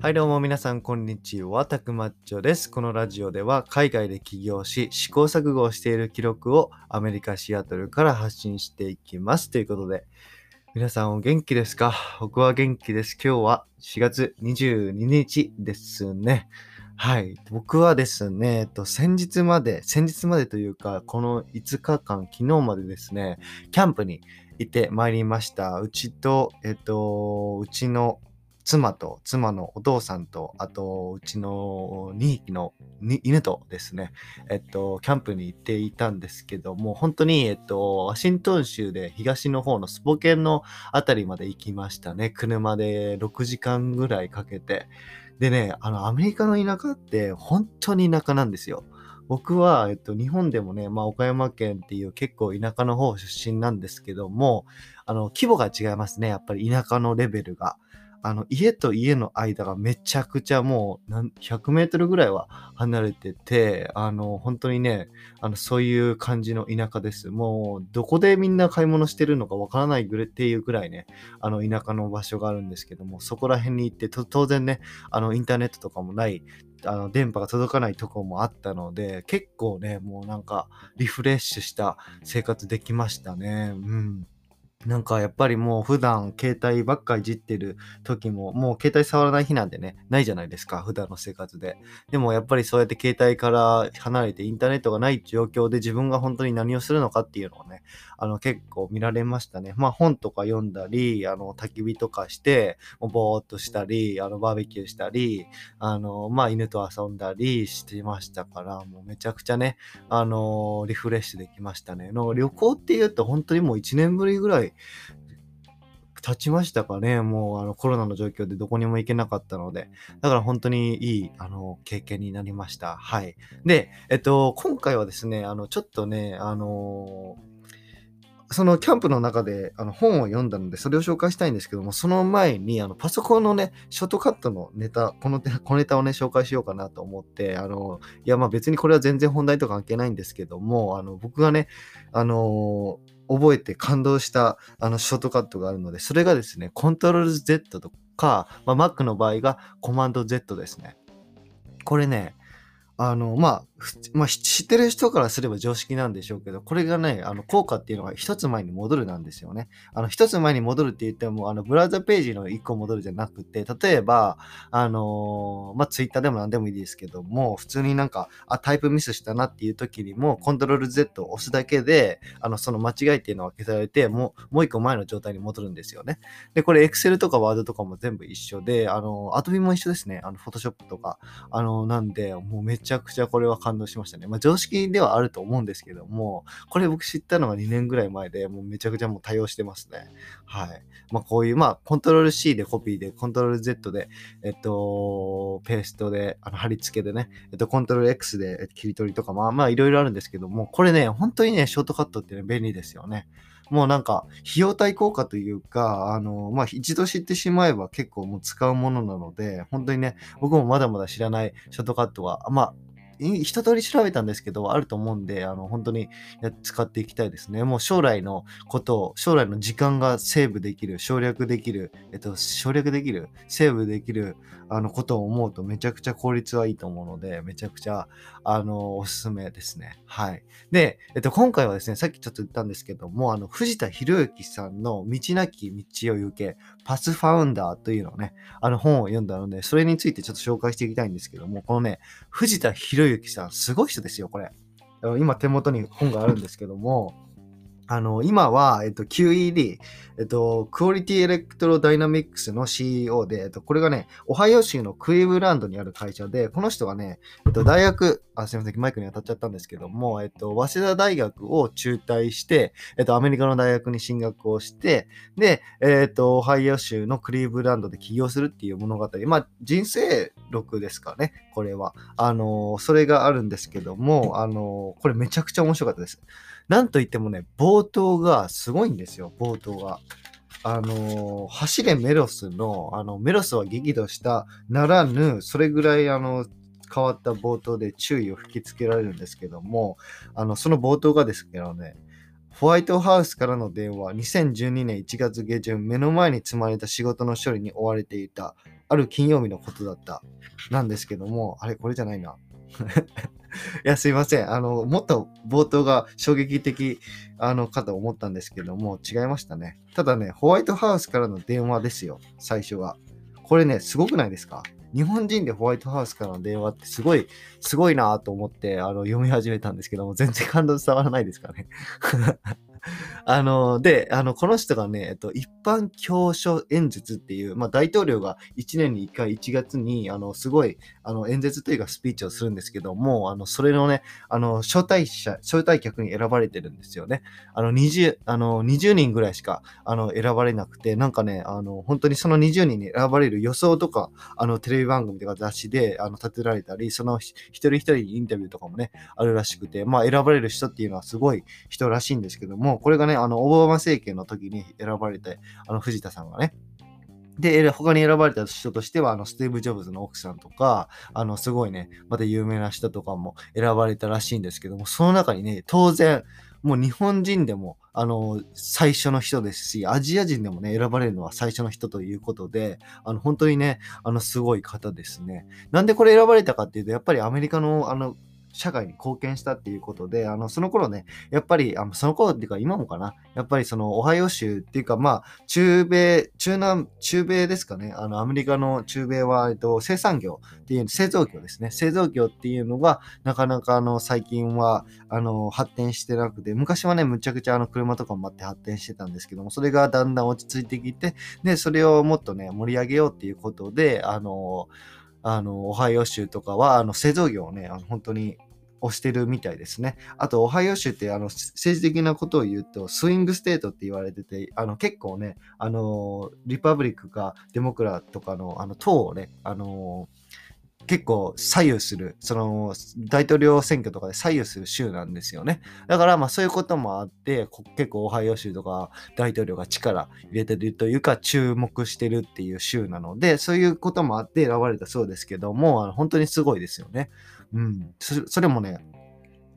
はいどうも皆さんこんにちは、たくまっちょです。このラジオでは海外で起業し試行錯誤をしている記録をアメリカシアトルから発信していきますということで、皆さんお元気ですか？僕は元気です。今日は4月22日ですね。はい、僕はですね、先日までというかこの5日間、昨日までですね、キャンプに行ってまいりました。うちの妻と妻のお父さんと、あとうちの2匹の犬とですね、キャンプに行っていたんですけども、本当にワシントン州で東の方のスポケンのあたりまで行きましたね。車で6時間ぐらいかけて。でね、アメリカの田舎って本当に田舎なんですよ。僕は、日本でもね、岡山県っていう結構田舎の方出身なんですけども、規模が違いますね。やっぱり田舎のレベルが。家と家の間がめちゃくちゃもう100メートルぐらいは離れてて、本当にね、そういう感じの田舎です。もうどこでみんな買い物してるのかわからないっていうぐらいね、田舎の場所があるんですけども、そこら辺に行って当然ね、インターネットとかもない、電波が届かないとこもあったので、結構ね、もうなんかリフレッシュした生活できましたね。うん。なんかやっぱりもう普段携帯ばっかいじってる時も、もう携帯触らない日なんてね、ないじゃないですか、普段の生活で。でもやっぱりそうやって携帯から離れてインターネットがない状況で自分が本当に何をするのかっていうのをね、結構見られましたね。本とか読んだり、焚き火とかして、ぼーっとしたり、バーベキューしたり、犬と遊んだりしてましたから、もうめちゃくちゃね、リフレッシュできましたね。旅行っていうと本当にもう1年ぶりぐらい経ちましたかね。もうコロナの状況でどこにも行けなかったので、だから本当にいい経験になりました。はい。で、今回はですね、ちょっとね、そのキャンプの中で本を読んだので、それを紹介したいんですけども、その前にパソコンのね、ショートカットのネタ、このネタをね、紹介しようかなと思って、いや別にこれは全然本題と関係ないんですけども、僕がね、覚えて感動したショートカットがあるので、それがですね、コントロール Z とか、Mac の場合がコマンド Z ですね。これね、知ってる人からすれば常識なんでしょうけど、これがね、効果っていうのが一つ前に戻るなんですよね。一つ前に戻るって言っても、ブラウザページの一個戻るじゃなくて、例えば、ツイッターでも何でもいいですけども、普通になんか、タイプミスしたなっていう時にも、コントロール Z を押すだけで、その間違いっていうのが消されて、もう一個前の状態に戻るんですよね。で、これ Excel とか Word とかも全部一緒で、Adobe も一緒ですね。Photoshop とか。なんで、もうめちゃくちゃこれは感動しましたね。常識ではあると思うんですけども、これ僕知ったのが2年ぐらい前で、もうめちゃくちゃもう対応してますね。はい。こういう、コントロール C でコピーで、コントロール Z で、ペーストで、貼り付けでね、コントロール X で切り取りとか、いろいろあるんですけども、これね、本当にね、ショートカットってね、便利ですよね。もうなんか、費用対効果というか、一度知ってしまえば結構もう使うものなので、本当にね、僕もまだまだ知らないショートカットは、一通り調べたんですけど、あると思うんで、本当に使っていきたいですね。もう将来のことを、将来の時間がセーブできる、セーブできる、ことを思うとめちゃくちゃ効率はいいと思うので、めちゃくちゃ、おすすめですね。はい。で、今回はですね、さっきちょっと言ったんですけども、藤田博之さんの道なき道を行け、パスファウンダーというのをね、本を読んだので、それについてちょっと紹介していきたいんですけども、このね、藤田博之さん、すごい人ですよ、これ。今手元に本があるんですけども、今は、QED、クオリティエレクトロダイナミックスの CEO で、これがね、オハイオ州のクリーブランドにある会社で、この人がね、すみません、マイクに当たっちゃったんですけども、早稲田大学を中退して、アメリカの大学に進学をして、で、オハイオ州のクリーブランドで起業するっていう物語、人生録ですかね、これは。それがあるんですけども、これめちゃくちゃ面白かったです。なんといってもね、冒頭がすごいんですよ、冒頭が。走れメロスの、メロスは激怒したならぬ、それぐらい変わった冒頭で注意を引きつけられるんですけども、その冒頭がですけどね、ホワイトハウスからの電話。2012年1月下旬、目の前に積まれた仕事の処理に追われていたある金曜日のことだったなんですけども、あれこれじゃないないや、すいません、もっと冒頭が衝撃的かと思ったんですけども、違いましたね。ただね、ホワイトハウスからの電話ですよ、最初は。これね、すごくないですか？日本人でホワイトハウスからの電話ってすごいなと思って読み始めたんですけども、全然感動伝わらないですかね。で、この人がね、一般教書演説っていう、大統領が1年に1回1月に、すごい、演説というかスピーチをするんですけども、それのね、招待客に選ばれてるんですよね。20人ぐらいしか、選ばれなくて、なんかね、本当にその20人に選ばれる予想とか、テレビ番組とか雑誌で、立てられたり、その一人一人インタビューとかもね、あるらしくて、選ばれる人っていうのはすごい人らしいんですけども、これがね、オバマ政権の時に選ばれて、藤田さんがね。で、他に選ばれた人としては、スティーブ・ジョブズの奥さんとか、すごいね、また有名な人とかも選ばれたらしいんですけども、その中にね、当然、もう日本人でも、最初の人ですし、アジア人でもね、選ばれるのは最初の人ということで、本当にね、すごい方ですね。なんでこれ選ばれたかっていうと、やっぱりアメリカの、社会に貢献したっていうことで、その頃ね、やっぱり、その頃っていうか今もかな、やっぱりそのオハイオ州っていうか、中米ですかね、アメリカの中米は、生産業っていう、製造業ですね。製造業っていうのが、なかなか最近は、発展してなくて、昔はね、むちゃくちゃ車とかもあって発展してたんですけども、それがだんだん落ち着いてきて、で、それをもっとね、盛り上げようっていうことで、オハイオ州とかは製造業をね、本当に推してるみたいですね。あとオハイオ州って政治的なことを言うとスイングステートって言われてて、結構ね、リパブリックかデモクラとかの党をね、結構左右する、その大統領選挙とかで左右する州なんですよね。だからそういうこともあって、結構オハイオ州とか大統領が力入れてるというか注目してるっていう州なので、そういうこともあって選ばれたそうですけども、本当にすごいですよね。うん、それもね、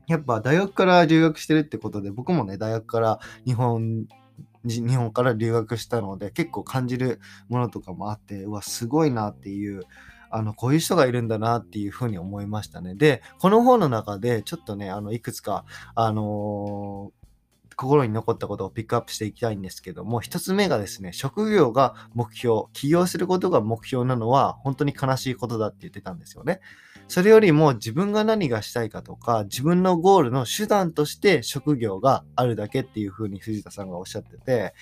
やっぱ大学から留学してるってことで、僕もね、大学から日本から留学したので、結構感じるものとかもあって、うわ、すごいなっていう。こういう人がいるんだなっていうふうに思いましたね。で、この本の中でちょっとね、いくつか、心に残ったことをピックアップしていきたいんですけども、一つ目がですね、職業が目標、起業することが目標なのは本当に悲しいことだって言ってたんですよね。それよりも自分が何がしたいかとか、自分のゴールの手段として職業があるだけっていう風に藤田さんがおっしゃってて、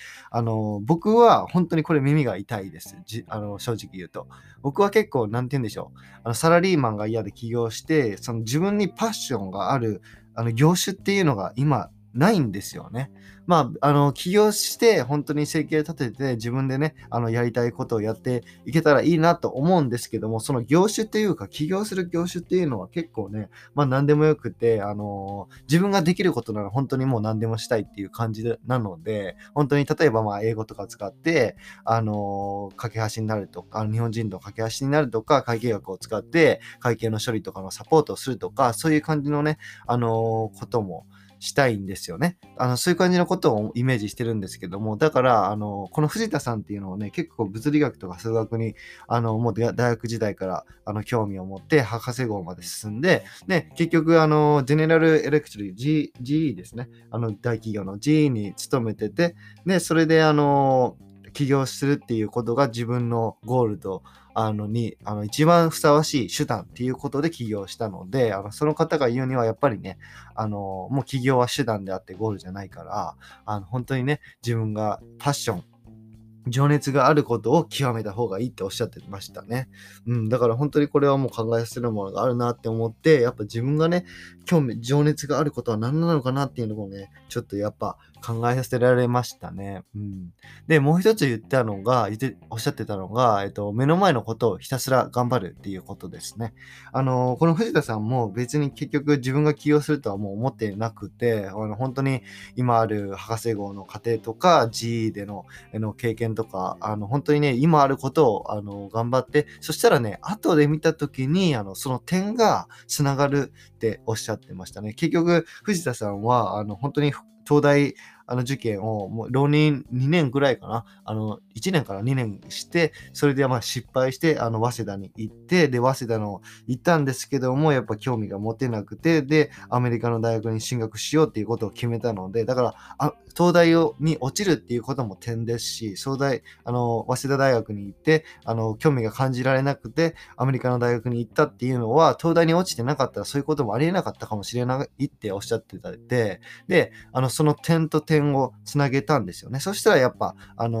僕は本当にこれ耳が痛いです。正直言うと。僕は結構、なんて言うんでしょう。サラリーマンが嫌で起業して、その自分にパッションがある、業種っていうのが今、ないんですよね。起業して本当に生計立てて自分でね、やりたいことをやっていけたらいいなと思うんですけども、その業種っていうか起業する業種っていうのは結構ね、何でもよくて、自分ができることなら本当にもう何でもしたいっていう感じなので、本当に例えば英語とか使って架け橋になるとか、日本人の架け橋になるとか、会計学を使って会計の処理とかのサポートをするとか、そういう感じのね、こともしたいんですよね。そういう感じのことをイメージしてるんですけども、だからこの藤田さんっていうのをね、結構物理学とか数学にもう大学時代から興味を持って博士号まで進んで、で結局ジェネラルエレクトリック GE ですね、大企業の GE に勤めてて、でそれで起業するっていうことが自分のゴールと一番ふさわしい手段っていうことで起業したので、その方が言うにはやっぱりね、もう起業は手段であってゴールじゃないから、本当にね、自分がパッション、情熱があることを極めた方がいいっておっしゃってましたね。うん、だから本当にこれはもう考えさせるものがあるなって思って、やっぱ自分がね、興味、情熱があることは何なのかなっていうのもね、ちょっとやっぱ考えさせられましたね。うん。で、もう一つおっしゃってたのが、目の前のことをひたすら頑張るっていうことですね。この藤田さんも別に結局自分が起業するとはもう思ってなくて、本当に今ある博士号の過程とか、GE での経験とか、本当にね、今あることを頑張って、そしたらね、後で見た時にその点がつながるっておっしゃってましたね。結局藤田さんは本当に東大受験をもう浪人2年ぐらいかな、1年から2年して、それでまあ失敗して早稲田に行って、で早稲田の行ったんですけども、やっぱ興味が持てなくて、でアメリカの大学に進学しようっていうことを決めたので、だから東大に落ちるっていうことも点ですし、早稲田大学に行って興味が感じられなくてアメリカの大学に行ったっていうのは、東大に落ちてなかったらそういうこともありえなかったかもしれないっておっしゃってたで、その点と点をつなげたんですよね。そしたらやっぱ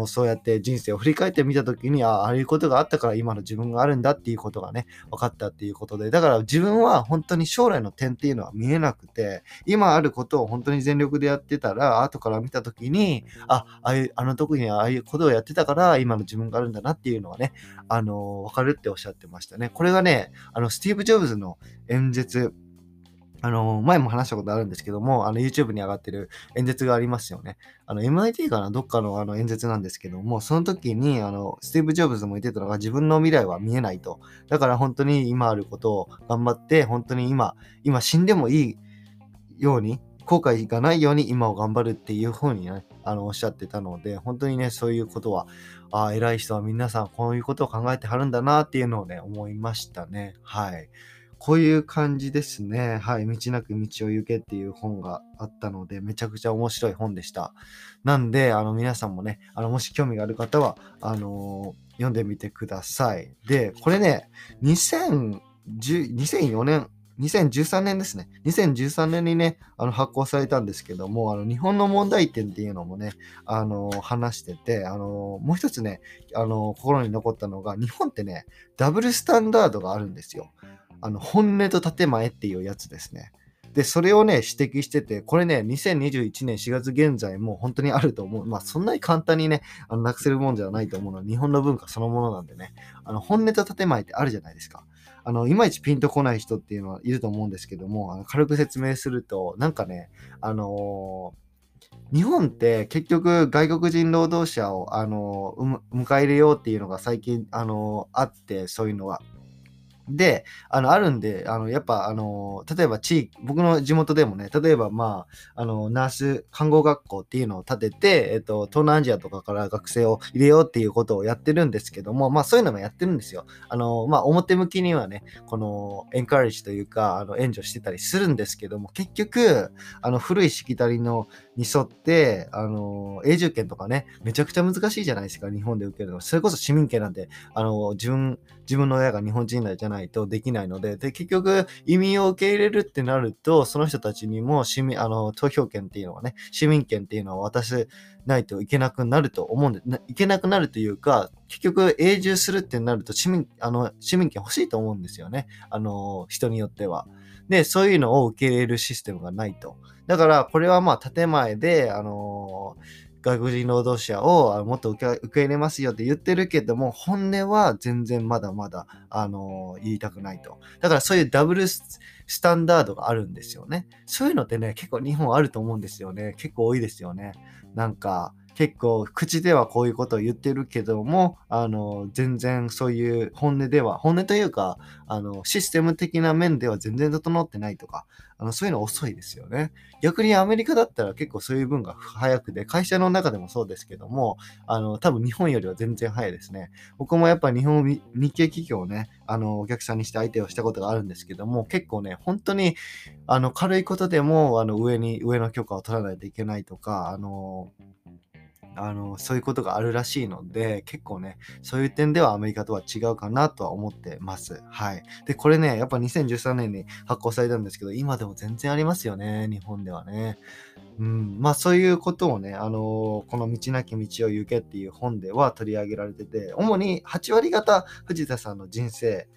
そうやって人生を振り返ってみたときに、ああいうことがあったから今の自分があるんだっていうことがね、分かったっていうことで、だから自分は本当に将来の点っていうのは見えなくて、今あることを本当に全力でやってたら、後から見たときに時にああいうことをやってたから今の自分があるんだなっていうのはね、分かるっておっしゃってましたね。これがね、スティーブ・ジョブズの演説、前も話したことあるんですけども、YouTube に上がってる演説がありますよね。MIT かな、どっかの演説なんですけども、その時に、スティーブ・ジョブズも言ってたのが、自分の未来は見えないと。だから本当に今あることを頑張って、本当に今死んでもいいように、後悔がないように今を頑張るっていう風にね、おっしゃってたので、本当にね、そういうことは、偉い人は皆さんこういうことを考えてはるんだなっていうのをね、思いましたね。はい。こういう感じですね。はい。道なく道を行けっていう本があったので、めちゃくちゃ面白い本でした。なんで、皆さんもね、もし興味がある方は、読んでみてください。で、これね、2013年ですね。2013年にね、発行されたんですけども、日本の問題点っていうのもね、話してて、もう一つね、心に残ったのが、日本ってね、ダブルスタンダードがあるんですよ。本音と建前っていうやつですね。で、それをね、指摘してて、これね、2021年4月現在も本当にあると思う。まあ、そんなに簡単にね、なくせるもんじゃないと思うのは、日本の文化そのものなんでね、本音と建前ってあるじゃないですか。いまいちピンとこない人っていうのはいると思うんですけども、軽く説明すると、なんかね、日本って結局外国人労働者を、迎え入れようっていうのが最近、あって、そういうのは。で、あるんで、やっぱ、例えば僕の地元でもね、例えば、まあ、ナース、看護学校っていうのを建てて、東南アジアとかから学生を入れようっていうことをやってるんですけども、まあ、そういうのもやってるんですよ。まあ、表向きにはね、この、エンカレッジというか、援助してたりするんですけども、結局、古いしきたりに沿って、永住権とかね、めちゃくちゃ難しいじゃないですか、日本で受けるの。それこそ市民権なんて、自分の親が日本人じゃないとできないので、結局移民を受け入れるってなると、その人たちにも投票権っていうのはね、市民権っていうのは渡せないといけなくなると思うんで、いけなくなるというか、結局永住するってなると市民権欲しいと思うんですよね。人によっては。で、そういうのを受け入れるシステムがないと。だからこれはまあ建前で、外国人労働者をもっと受け入れますよって言ってるけども、本音は全然まだまだ、言いたくないと。だからそういうダブルスタンダードがあるんですよね。そういうのってね、結構日本あると思うんですよね。結構多いですよね。なんか、結構口ではこういうことを言ってるけども、全然そういう本音というか、システム的な面では全然整ってないとか、そういうの遅いですよね。逆にアメリカだったら結構そういう分が早くで、会社の中でもそうですけども、多分日本よりは全然早いですね。僕もやっぱ日系企業をね、お客さんにして相手をしたことがあるんですけども、結構ね、本当に軽いことでも上の許可を取らないといけないとか、そういうことがあるらしいので、結構ね、そういう点ではアメリカとは違うかなとは思ってます。はい。で、これね、やっぱ2013年に発行されたんですけど、今でも全然ありますよね、日本ではね。うん、まあそういうことをね、この道なき道を行けっていう本では取り上げられてて、主に8割方藤田さんの人生、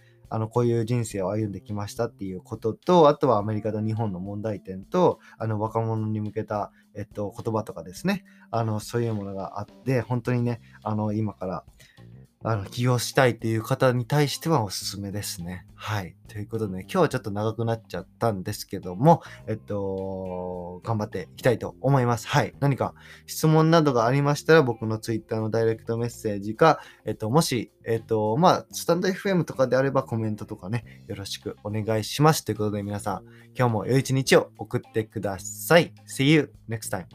こういう人生を歩んできましたっていうことと、あとはアメリカと日本の問題点と、若者に向けた、言葉とかですね、そういうものがあって、本当にね、今から起業したいっていう方に対してはおすすめですね。はい。ということで、ね、今日はちょっと長くなっちゃったんですけども、頑張っていきたいと思います。はい。何か質問などがありましたら、僕の Twitter のダイレクトメッセージか、もし、スタンド FM とかであればコメントとかね、よろしくお願いします。ということで皆さん、今日も良い一日を送ってください。See you next time.